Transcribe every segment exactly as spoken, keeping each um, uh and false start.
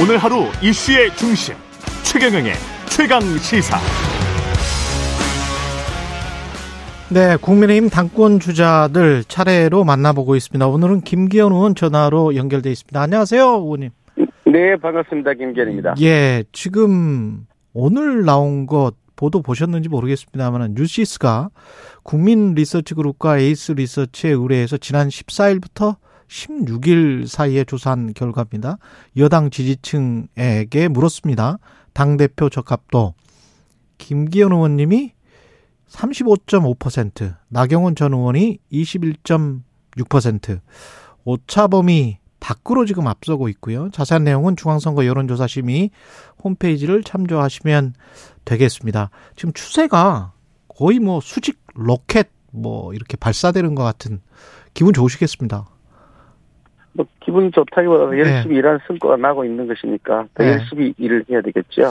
오늘 하루 이슈의 중심, 최경영의 최강시사. 네, 국민의힘 당권 주자들 차례로 만나보고 있습니다. 오늘은 김기현 의원 전화로 연결돼 있습니다. 안녕하세요, 의원님. 네, 반갑습니다. 김기현입니다. 예, 지금 오늘 나온 것 보도 보셨는지 모르겠습니다만 뉴시스가 국민 리서치 그룹과 에이스 리서치에 의뢰해서 지난 십사 일부터 십육 일 사이에 조사한 결과입니다. 여당 지지층에게 물었습니다. 당대표 적합도. 김기현 의원님이 삼십오 점 오 퍼센트, 나경원 전 의원이 이십일 점 육 퍼센트, 오차범위 밖으로 지금 앞서고 있고요. 자세한 내용은 중앙선거 여론조사심의 홈페이지를 참조하시면 되겠습니다. 지금 추세가 거의 뭐 수직 로켓 뭐 이렇게 발사되는 것 같은, 기분 좋으시겠습니다. 뭐 기분이 좋다기보다 열심히 네. 일하는 성과가 나고 있는 것이니까 더 네. 열심히 일을 해야 되겠죠.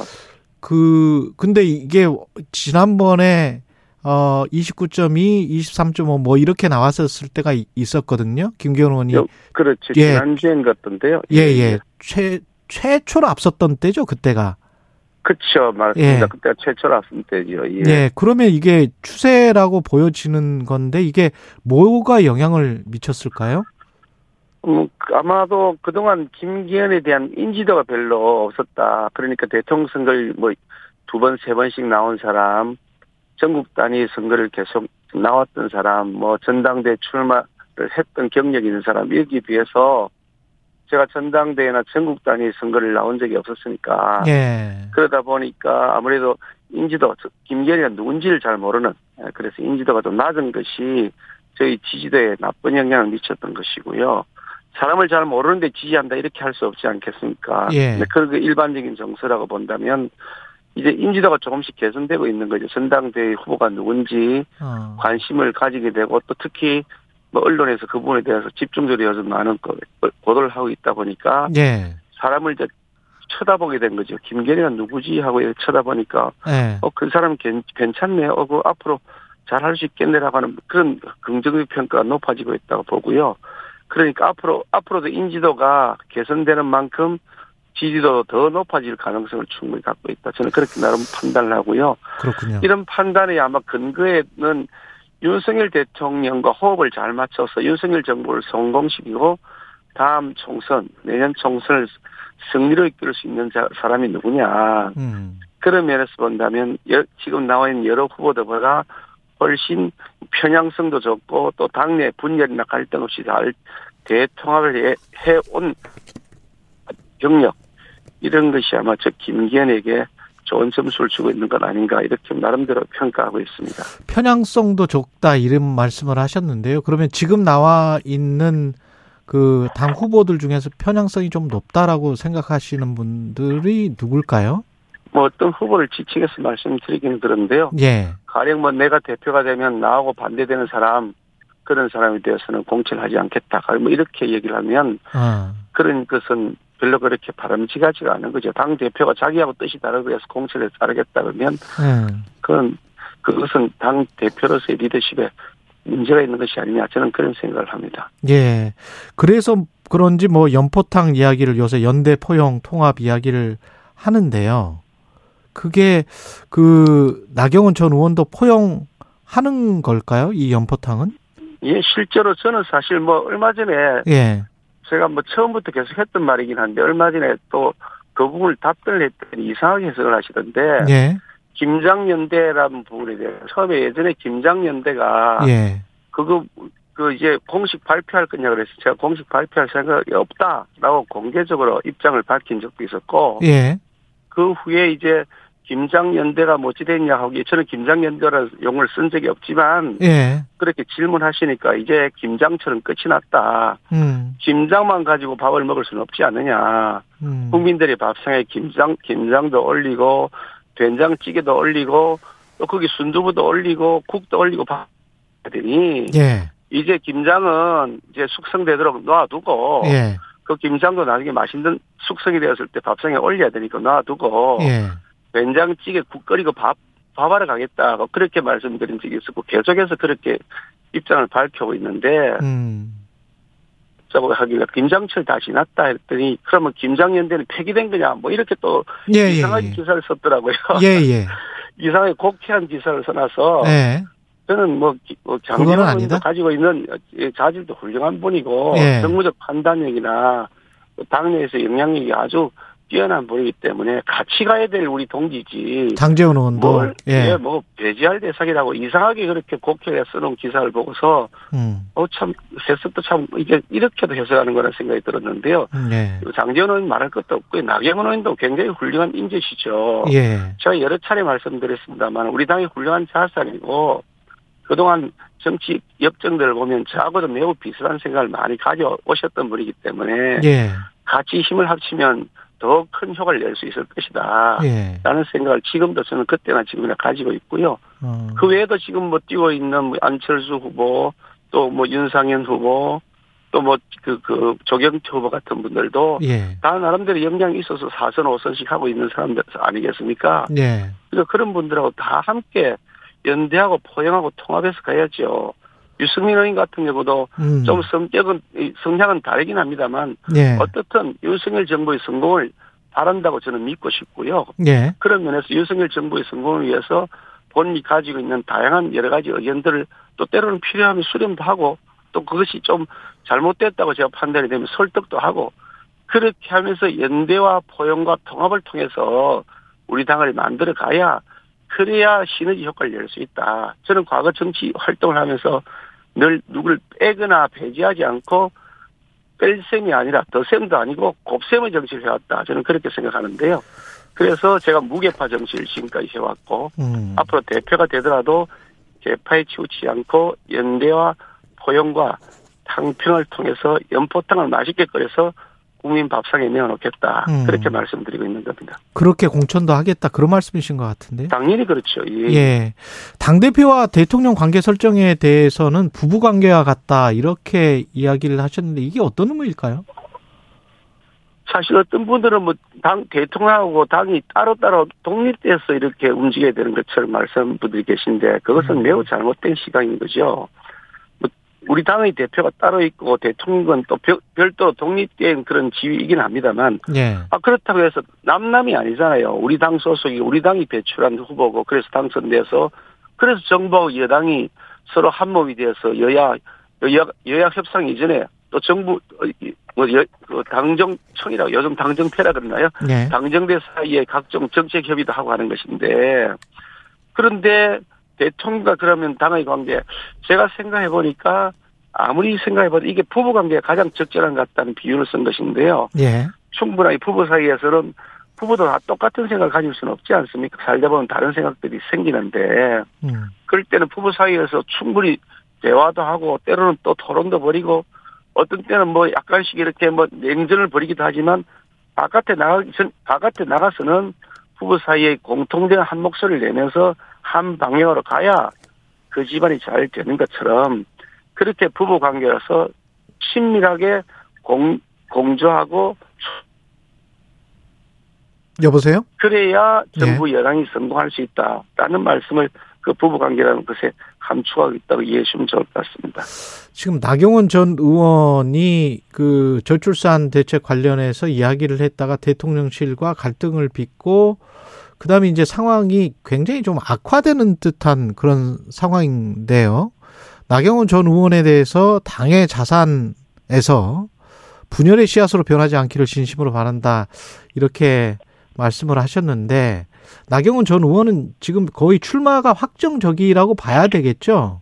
그 근데 이게 지난번에 어 이십구 점 이, 이십삼 점 오 뭐 이렇게 나왔었을 때가 있었거든요. 김기현 의원이 여, 그렇죠. 예. 지난주엔 같던데요. 예예. 예. 최 최초로 앞섰던 때죠, 그때가. 그렇죠, 맞습니다. 예. 그때가 최초로 앞선 때죠. 예. 예. 그러면 이게 추세라고 보여지는 건데 이게 뭐가 영향을 미쳤을까요? 음, 아마도 그동안 김기현에 대한 인지도가 별로 없었다. 그러니까 대통령 선거를 뭐 두 번, 세 번씩 나온 사람, 전국 단위 선거를 계속 나왔던 사람, 뭐 전당대 출마를 했던 경력이 있는 사람, 여기에 비해서 제가 전당대회나 전국 단위 선거를 나온 적이 없었으니까. 예. 그러다 보니까 아무래도 인지도, 김기현이가 누군지를 잘 모르는, 그래서 인지도가 좀 낮은 것이 저희 지지도에 나쁜 영향을 미쳤던 것이고요. 사람을 잘 모르는데 지지한다 이렇게 할 수 없지 않겠습니까? 예. 그런 일반적인 정서라고 본다면 이제 인지도가 조금씩 개선되고 있는 거죠. 전당대회 후보가 누군지 어. 관심을 가지게 되고, 또 특히 뭐 언론에서 그 부분에 대해서 집중적으로 요즘 많은 보도를 하고 있다 보니까 예. 사람을 이제 쳐다보게 된 거죠. 김기현이가 누구지 하고 쳐다보니까 예. 어, 그 사람 괜찮네, 어, 그 앞으로 잘 할 수 있겠네라고 하는 그런 긍정적 평가가 높아지고 있다고 보고요. 그러니까 앞으로, 앞으로도 인지도가 개선되는 만큼 지지도 더 높아질 가능성을 충분히 갖고 있다. 저는 그렇게 나름 판단을 하고요. 그렇군요. 이런 판단의 아마 근거에는 윤석열 대통령과 호흡을 잘 맞춰서 윤석열 정부를 성공시키고 다음 총선, 내년 총선을 승리로 이끌 수 있는 사람이 누구냐. 음. 그런 면에서 본다면 지금 나와 있는 여러 후보들보다 훨씬 편향성도 좋고 또 당내 분열이나 갈등 없이 잘 대통합을 해온 경력, 이런 것이 아마 저 김기현에게 좋은 점수를 주고 있는 건 아닌가, 이렇게 나름대로 평가하고 있습니다. 편향성도 적다 이런 말씀을 하셨는데요. 그러면 지금 나와 있는 그 당 후보들 중에서 편향성이 좀 높다라고 생각하시는 분들이 누굴까요? 뭐 어떤 후보를 지칭해서 말씀드리기는 그런데요. 예. 가령 뭐 내가 대표가 되면 나하고 반대되는 사람, 그런 사람에 대해서는 공천을 하지 않겠다. 뭐 이렇게 얘기를 하면 아. 그런 것은 별로 그렇게 바람직하지가 않은 거죠. 당 대표가 자기하고 뜻이 다르고 해서 공천을 따르겠다 그러면 음. 그건 그것은 당 대표로서의 리더십에 문제가 있는 것이 아니냐, 저는 그런 생각을 합니다. 예. 그래서 그런지 뭐 연포탕 이야기를 요새 연대 포용 통합 이야기를 하는데요. 그게 그 나경원 전 의원도 포용하는 걸까요? 이 연포탕은? 예, 실제로 저는 사실 뭐 얼마 전에 예. 제가 뭐 처음부터 계속 했던 말이긴 한데 얼마 전에 또 그 부분을 답변을 했더니 이상하게 해석을 하시던데 예. 김장연대라는 부분에 대해서 처음에 예전에 김장연대가 예. 그거 그 이제 공식 발표할 거냐 그래서 제가 공식 발표할 생각이 없다라고 공개적으로 입장을 밝힌 적도 있었고 예. 그 후에 이제 김장연대가 뭐지 됐냐 하고, 저는 김장연대라는 용어를 쓴 적이 없지만 예. 그렇게 질문하시니까 이제 김장처럼 끝이 났다. 음. 김장만 가지고 밥을 먹을 수는 없지 않느냐. 음. 국민들이 밥상에 김장, 김장도 올리고 된장찌개도 올리고 또 거기 순두부도 올리고 국도 올리고 밥 하더니 예. 이제 김장은 이제 숙성되도록 놔두고 예. 그 김장도 나중에 맛있는 숙성이 되었을 때 밥상에 올려야 되니까 놔두고 예. 된장찌개 국 끓이고 밥, 밥하러 가겠다 그렇게 말씀드린 적이 있었고 계속해서 그렇게 입장을 밝히고 있는데 음. 잡으러 하길래 김장철 다 지났다 했더니 그러면 김장연대는 폐기된 거냐 뭐 이렇게 또 예, 이상한 예, 예. 기사를 썼더라고요. 예예. 예. 이상하게 곡해한 기사를 써놔서 예. 저는 뭐 장재원도 가지고 있는 자질도 훌륭한 분이고 예. 정무적 판단력이나 당내에서 영향력이 아주 뛰어난 분이기 때문에 같이 가야 될 우리 동지지. 장재원 의원도. 뭘, 예. 예, 뭐 배제할 대상이라고 이상하게 그렇게 곡해를 쓰는 기사를 보고서 음. 어 참 세습도 참 이게 이렇게도 해석하는 거라는 생각이 들었는데요. 예. 장재원 의원 말할 것도 없고요. 나경원 의원도 굉장히 훌륭한 인재시죠. 예. 제가 여러 차례 말씀드렸습니다만 우리 당의 훌륭한 자산이고 그동안 정치 역정들을 보면 저하고도 매우 비슷한 생각을 많이 가져오셨던 분이기 때문에 예. 같이 힘을 합치면 더 큰 효과를 낼 수 있을 것이다. 예. 라는 생각을 지금도 저는 그때나 지금이나 가지고 있고요. 음. 그 외에도 지금 뭐 뛰고 있는 안철수 후보, 또 뭐 윤상현 후보, 또 뭐 그, 그 조경태 후보 같은 분들도 예. 다 나름대로 영향이 있어서 사선, 오선씩 하고 있는 사람들 아니겠습니까? 예. 그래서 그런 분들하고 다 함께 연대하고 포용하고 통합해서 가야죠. 유승민 의원 같은 경우도 음. 좀 성격은, 성향은 다르긴 합니다만, 예. 어떻든 윤석열 정부의 성공을 바란다고 저는 믿고 싶고요. 예. 그런 면에서 윤석열 정부의 성공을 위해서 본인이 가지고 있는 다양한 여러 가지 의견들을 또 때로는 필요하면 수렴도 하고, 또 그것이 좀 잘못됐다고 제가 판단이 되면 설득도 하고, 그렇게 하면서 연대와 포용과 통합을 통해서 우리 당을 만들어 가야, 그래야 시너지 효과를 낼 수 있다. 저는 과거 정치 활동을 하면서 늘 누구를 빼거나 배제하지 않고 뺄셈이 아니라 더셈도 아니고 곱셈의 정치를 해왔다. 저는 그렇게 생각하는데요. 그래서 제가 무게파 정치를 지금까지 해왔고 음. 앞으로 대표가 되더라도 개파에 치우치지 않고 연대와 포용과 탕평을 통해서 연포탕을 맛있게 끓여서 국민 밥상에 내어놓겠다. 음. 그렇게 말씀드리고 있는 겁니다. 그렇게 공천도 하겠다. 그런 말씀이신 것 같은데요. 당연히 그렇죠. 예. 예. 당대표와 대통령 관계 설정에 대해서는 부부관계와 같다. 이렇게 이야기를 하셨는데 이게 어떤 의미일까요? 사실 어떤 분들은 뭐 당 대통령하고 당이 따로따로 독립돼서 이렇게 움직여야 되는 것처럼 말씀하는 분들이 계신데 그것은 음. 매우 잘못된 시각인 거죠. 우리 당의 대표가 따로 있고 대통령은 또 별도로 독립된 그런 지위이긴 합니다만 예. 아 그렇다고 해서 남남이 아니잖아요. 우리 당 소속이 우리 당이 배출한 후보고 그래서 당선돼서 그래서 정부하고 여당이 서로 한몸이 돼서 여야 여야 여야 협상 이전에 또 정부 뭐 당정청이라고 요즘 당정패라 그러나요? 예. 당정대 사이에 각종 정책 협의도 하고 하는 것인데 그런데 대통령과 그러면 당의 관계, 제가 생각해보니까, 아무리 생각해봐도 이게 부부관계가 가장 적절한 것 같다는 비유를 쓴 것인데요. 예. 충분하게 부부 사이에서는 부부도 다 똑같은 생각을 가질 수는 없지 않습니까? 살다 보면 다른 생각들이 생기는데, 음. 그럴 때는 부부 사이에서 충분히 대화도 하고, 때로는 또 토론도 벌이고, 어떤 때는 뭐 약간씩 이렇게 뭐 냉전을 벌이기도 하지만, 바깥에 나가, 바깥에 나가서는 부부 사이에 공통된 한 목소리를 내면서 한 방향으로 가야 그 집안이 잘 되는 것처럼 그렇게 부부 관계라서 친밀하게 공, 공조하고 여보세요? 그래야 정부 예. 여당이 성공할 수 있다라는 말씀을 그 부부 관계라는 것에 감추하고 있다고 이해하시면 좋을 것 같습니다. 지금 나경원 전 의원이 그 저출산 대책 관련해서 이야기를 했다가 대통령실과 갈등을 빚고 그다음에 이제 상황이 굉장히 좀 악화되는 듯한 그런 상황인데요. 나경원 전 의원에 대해서 당의 자산에서 분열의 씨앗으로 변하지 않기를 진심으로 바란다. 이렇게 말씀을 하셨는데 나경원 전 의원은 지금 거의 출마가 확정적이라고 봐야 되겠죠?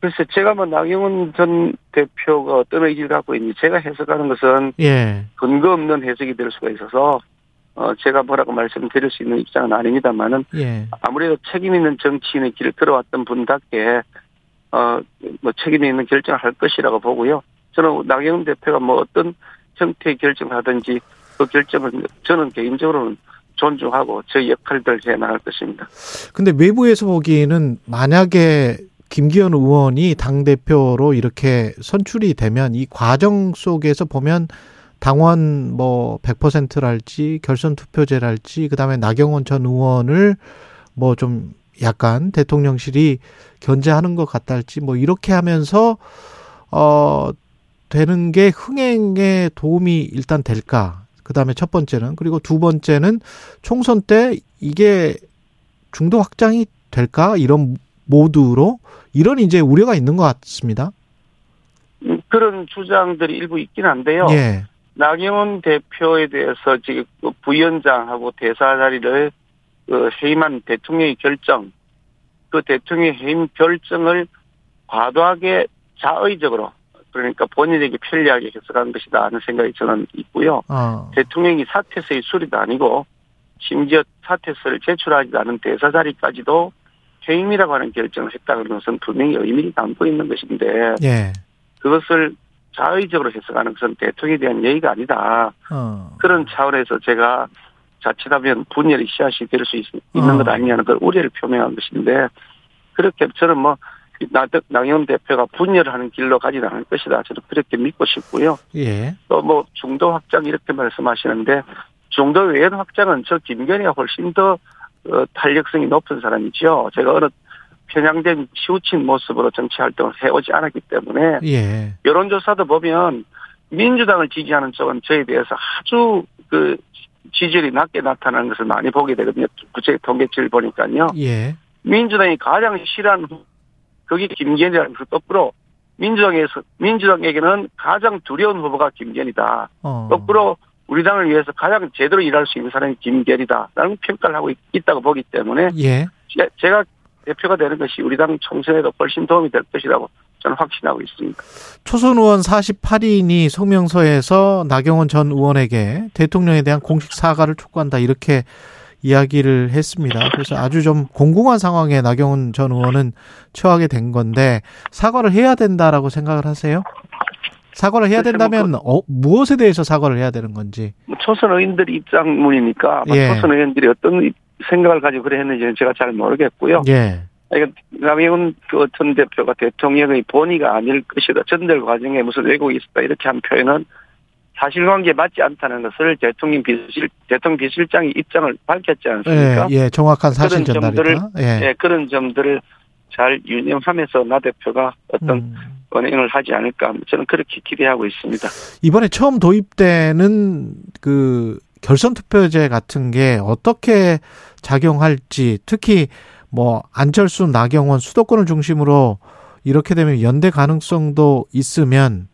글쎄 제가 뭐 나경원 전 대표가 어떤 의지를 갖고 있는지 제가 해석하는 것은 예. 근거 없는 해석이 될 수가 있어서 어 제가 뭐라고 말씀드릴 수 있는 입장은 아닙니다만은 예. 아무래도 책임 있는 정치인의 길을 걸어왔던 분답게 어 뭐 책임 있는 결정을 할 것이라고 보고요. 저는 나경원 대표가 뭐 어떤 형태의 결정을 하든지 그 결정을 저는 개인적으로는 존중하고 제 역할들을 해나갈 것입니다. 근데 외부에서 보기에는 만약에 김기현 의원이 당대표로 이렇게 선출이 되면 이 과정 속에서 보면 당원 뭐 백 퍼센트랄지 결선 투표제랄지 그다음에 나경원 전 의원을 뭐 좀 약간 대통령실이 견제하는 것 같달지 뭐 이렇게 하면서 어 되는 게 흥행에 도움이 일단 될까? 그다음에 첫 번째는. 그리고 두 번째는 총선 때 이게 중도 확장이 될까? 이런 모두로 이런 이제 우려가 있는 것 같습니다. 그런 주장들이 일부 있긴 한데요. 예. 나경원 대표에 대해서 지금 부위원장하고 대사 자리를 해임한 대통령의 결정, 그 대통령의 해임 결정을 과도하게 자의적으로, 그러니까 본인에게 편리하게 해석한 것이다 하는 생각이 저는 있고요. 어. 대통령이 사퇴서의 수리도 아니고 심지어 사퇴서를 제출하지 않은 대사 자리까지도 해임이라고 하는 결정을 했다는 것은 분명히 의미를 담고 있는 것인데, 예. 그것을 자의적으로 해석하는 것은 대통령에 대한 예의가 아니다. 어. 그런 차원에서 제가 자칫하면 분열의 씨앗이 될 수 있는 어. 것 아니냐는 걸 우려를 표명한 것인데, 그렇게 저는 뭐 나경원 대표가 분열하는 길로 가지는 않을 것이다. 저는 그렇게 믿고 싶고요. 예. 또 뭐 중도 확장 이렇게 말씀하시는데, 중도 외연 확장은 저 김기현이가 훨씬 더 어, 탄력성이 높은 사람이죠. 제가 어느 편향된 치우친 모습으로 정치 활동을 해오지 않았기 때문에, 예. 여론조사도 보면 민주당을 지지하는 쪽은 저에 대해서 아주 그 지지율이 낮게 나타나는 것을 많이 보게 되거든요. 구체적 통계치를 보니까요. 예. 민주당이 가장 싫어하는 거기 김기현이라는 것을 거꾸로 민주당에서 민주당에게는 가장 두려운 후보가 김기현이다. 어. 거꾸로 우리 당을 위해서 가장 제대로 일할 수 있는 사람이 김기현이다라는 평가를 하고 있다고 보기 때문에, 예. 제가 대표가 되는 것이 우리 당 총선에도 훨씬 도움이 될 것이라고 저는 확신하고 있습니다. 초선 의원 사십팔 인이 성명서에서 나경원 전 의원에게 대통령에 대한 공식 사과를 촉구한다 이렇게 이야기를 했습니다. 그래서 아주 좀 공공한 상황에 나경원 전 의원은 처하게 된 건데, 사과를 해야 된다라고 생각을 하세요? 사과를 해야 된다면 어, 무엇에 대해서 사과를 해야 되는 건지. 초선 의원들 입장문이니까, 예. 초선 의원들이 어떤 생각을 가지고 그래 했는지는 제가 잘 모르겠고요. 예. 그러니까 나경원 전 대표가 대통령의 본의가 아닐 것이다, 전달 과정에 무슨 왜곡이 있었다 이렇게 한 표현은 사실관계에 맞지 않다는 것을 대통령 비실 대통령 비실장이 입장을 밝혔지 않습니까? 예, 예, 정확한 사실 전달이다. 예. 예, 그런 점들을 잘 유념하면서 나 대표가 어떤 음. 언행을 하지 않을까, 저는 그렇게 기대하고 있습니다. 이번에 처음 도입되는 그 결선 투표제 같은 게 어떻게 작용할지, 특히 뭐 안철수, 나경원 수도권을 중심으로 이렇게 되면 연대 가능성도 있으면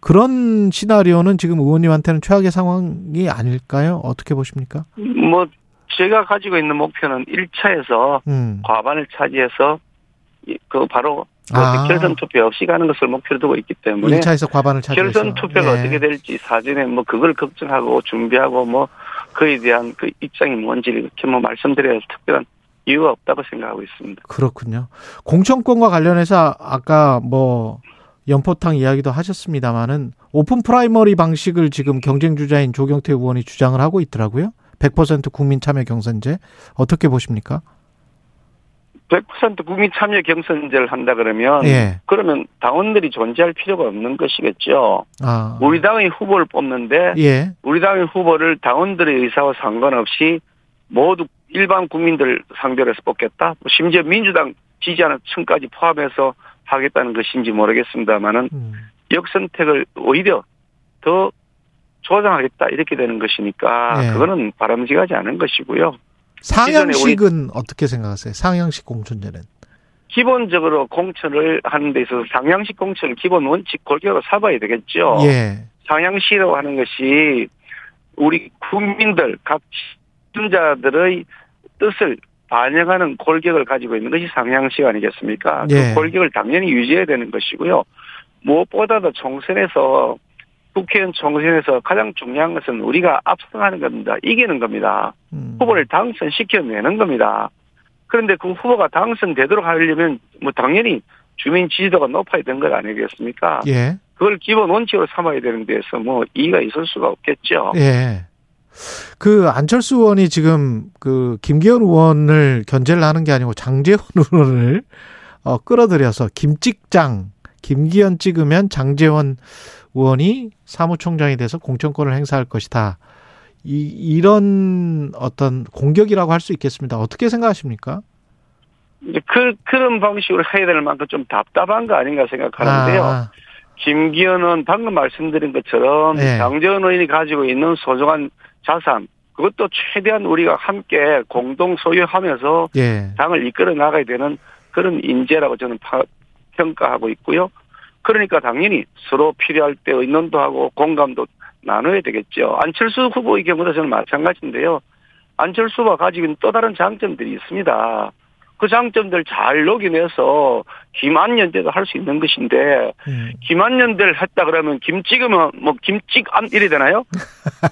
그런 시나리오는 지금 의원님한테는 최악의 상황이 아닐까요? 어떻게 보십니까? 뭐 제가 가지고 있는 목표는 일 차에서 음. 과반을 차지해서 그 바로 아. 결선 투표 없이 가는 것을 목표로 두고 있기 때문에, 일 차에서 과반을 차지해서 결선 투표가 예. 어떻게 될지 사전에 뭐 그걸 걱정하고 준비하고 뭐 그에 대한 그 입장이 뭔지 이렇게 뭐 말씀드려야 특별한 이유가 없다고 생각하고 있습니다. 그렇군요. 공천권과 관련해서 아까 뭐 연포탕 이야기도 하셨습니다만은 오픈 프라이머리 방식을 지금 경쟁 주자인 조경태 의원이 주장을 하고 있더라고요. 백 퍼센트 국민 참여 경선제 어떻게 보십니까? 백 퍼센트 국민 참여 경선제를 한다 그러면, 예. 그러면 당원들이 존재할 필요가 없는 것이겠죠. 아. 우리 당의 후보를 뽑는데, 예. 우리 당의 후보를 당원들의 의사와 상관없이 모두 일반 국민들 상대로 해서 뽑겠다. 심지어 민주당 지지하는 층까지 포함해서 하겠다는 것인지 모르겠습니다만은 음. 역선택을 오히려 더 조장하겠다 이렇게 되는 것이니까, 네. 그거는 바람직하지 않은 것이고요. 상향식은 어떻게 생각하세요? 상향식 공천제는? 기본적으로 공천을 하는 데 있어서 상향식 공천을 기본 원칙 골격으로 삼아야 되겠죠. 예. 상향식이라고 하는 것이 우리 국민들 각 시민자들의 뜻을 반영하는 골격을 가지고 있는 것이 상향식 아니겠습니까? 예. 그 골격을 당연히 유지해야 되는 것이고요. 무엇보다도 총선에서, 국회의원 총선에서 가장 중요한 것은 우리가 압승하는 겁니다. 이기는 겁니다. 음. 후보를 당선시켜내는 겁니다. 그런데 그 후보가 당선되도록 하려면 뭐 당연히 주민 지지도가 높아야 되는 것 아니겠습니까? 예. 그걸 기본 원칙으로 삼아야 되는 데서 뭐 이의가 있을 수가 없겠죠. 예. 그 안철수 의원이 지금 그 김기현 의원을 견제를 하는 게 아니고 장제원 의원을 어 끌어들여서 김찍장, 김기현 찍으면 장제원 의원이 사무총장이 돼서 공천권을 행사할 것이다. 이 이런 어떤 공격이라고 할 수 있겠습니다. 어떻게 생각하십니까? 이제 그 그런 방식으로 해야 될 만큼 좀 답답한 거 아닌가 생각하는데요. 아. 김기현은 방금 말씀드린 것처럼 네. 장제원 의원이 가지고 있는 소중한 자산, 그것도 최대한 우리가 함께 공동 소유하면서 네. 당을 이끌어 나가야 되는 그런 인재라고 저는 파, 평가하고 있고요. 그러니까 당연히 서로 필요할 때 의논도 하고 공감도 나눠야 되겠죠. 안철수 후보의 경우도 저는 마찬가지인데요. 안철수가 가지고 있는 또 다른 장점들이 있습니다. 그 장점들 잘 녹여내서 김한연대도 할 수 있는 것인데 음. 김한연대를 했다 그러면 김찍으면 뭐 김찍암 이래 되나요?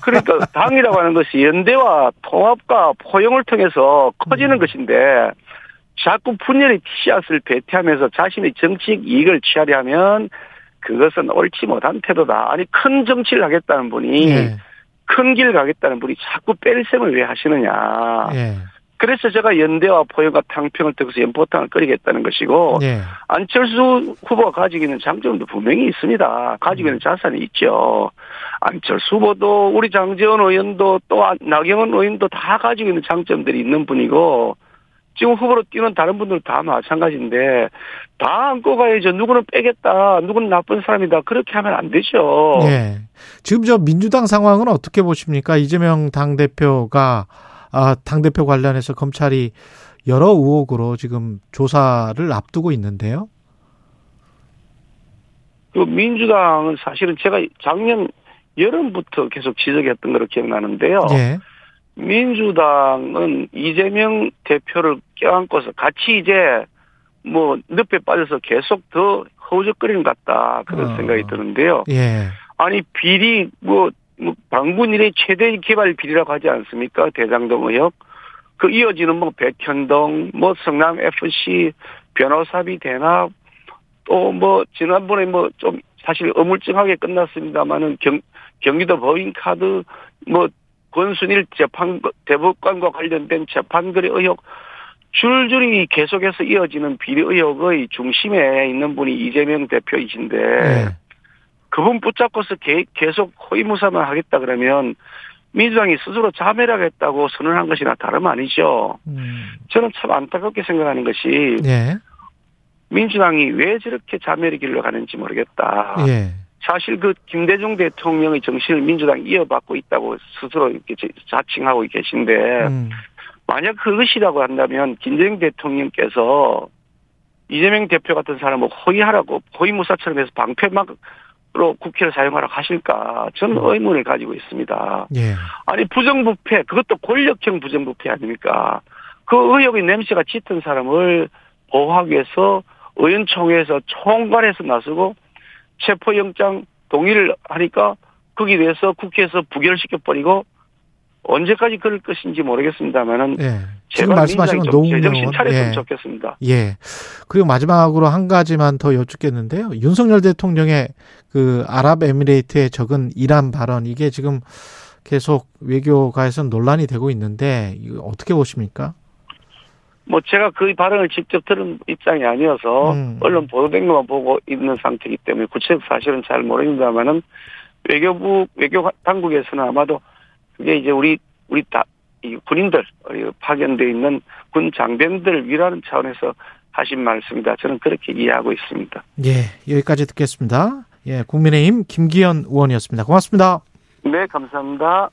그러니까 당이라고 하는 것이 연대와 통합과 포용을 통해서 커지는 음. 것인데 자꾸 분열의 씨앗을 배태하면서 자신의 정치적 이익을 취하려 하면 그것은 옳지 못한 태도다. 아니 큰 정치를 하겠다는 분이 네. 큰 길 가겠다는 분이 자꾸 뺄셈을 왜 하시느냐. 네. 그래서 제가 연대와 포용과 탕평을 통해서 연포탕을 끓이겠다는 것이고 네. 안철수 후보가 가지고 있는 장점도 분명히 있습니다. 가지고 있는 자산이 있죠. 안철수 후보도 우리 장제원 의원도 또 나경원 의원도 다 가지고 있는 장점들이 있는 분이고 지금 후보로 뛰는 다른 분들 다 마찬가지인데 다 안고 가야죠. 누구는 빼겠다. 누구는 나쁜 사람이다. 그렇게 하면 안 되죠. 네. 지금 저 민주당 상황은 어떻게 보십니까? 이재명 당대표가 아, 당대표 관련해서 검찰이 여러 의혹으로 지금 조사를 앞두고 있는데요. 그 민주당은 사실은 제가 작년 여름부터 계속 지적했던 걸로 기억나는데요. 네. 민주당은 이재명 대표를 껴안고서 같이 이제 뭐 늪에 빠져서 계속 더 허우적거리는 것 같다 그런 어. 생각이 드는데요. 예. 아니 비리 뭐 방군일의 최대 개발 비리라고 하지 않습니까? 대장동 의혹. 그 이어지는 뭐 백현동, 뭐 성남 에프씨, 변호사비 대납, 또 뭐 지난번에 뭐 좀 사실 어물쩡하게 끝났습니다만은 경 경기도 법인카드 뭐 권순일 재판 대법관과 관련된 재판거래 의혹 줄줄이 계속해서 이어지는 비리 의혹의 중심에 있는 분이 이재명 대표이신데 네. 그분 붙잡고서 개, 계속 호위무사만 하겠다 그러면 민주당이 스스로 자멸하겠다고 선언한 것이나 다름 아니죠. 음. 저는 참 안타깝게 생각하는 것이 네. 민주당이 왜 저렇게 자멸의 길로 가는지 모르겠다. 네. 사실 그 김대중 대통령의 정신을 민주당이 이어받고 있다고 스스로 이렇게 자칭하고 계신데 음. 만약 그것이라고 한다면 김대중 대통령께서 이재명 대표 같은 사람을 호위하라고 호위무사처럼 해서 방패막으로 국회를 사용하라고 하실까 저는 의문을 가지고 있습니다. 예. 아니 부정부패 그것도 권력형 부정부패 아닙니까? 그 의혹의 냄새가 짙은 사람을 보호하기 위해서 의원총회에서 총괄해서 나서고 체포영장 동의를 하니까 거기에 대해서 국회에서 부결시켜버리고 언제까지 그럴 것인지 모르겠습니다만은 예. 제가 말씀하신 건 너무 정신 차렸으면 예. 좋겠습니다. 예. 그리고 마지막으로 한 가지만 더 여쭙겠는데요. 윤석열 대통령의 그 아랍에미레이트에 적은 이란 발언 이게 지금 계속 외교가에서는 논란이 되고 있는데 이거 어떻게 보십니까? 뭐 제가 그 발언을 직접 들은 입장이 아니어서 음. 언론 보도된 것만 보고 있는 상태이기 때문에 구체적 사실은 잘 모릅니다만은 외교부 외교 당국에서는 아마도 그게 이제 우리 우리 다 이 군인들 파견돼 있는 군 장병들을 위로하는 차원에서 하신 말씀이다. 저는 그렇게 이해하고 있습니다. 예, 여기까지 듣겠습니다. 예, 국민의힘 김기현 의원이었습니다. 고맙습니다. 네, 감사합니다.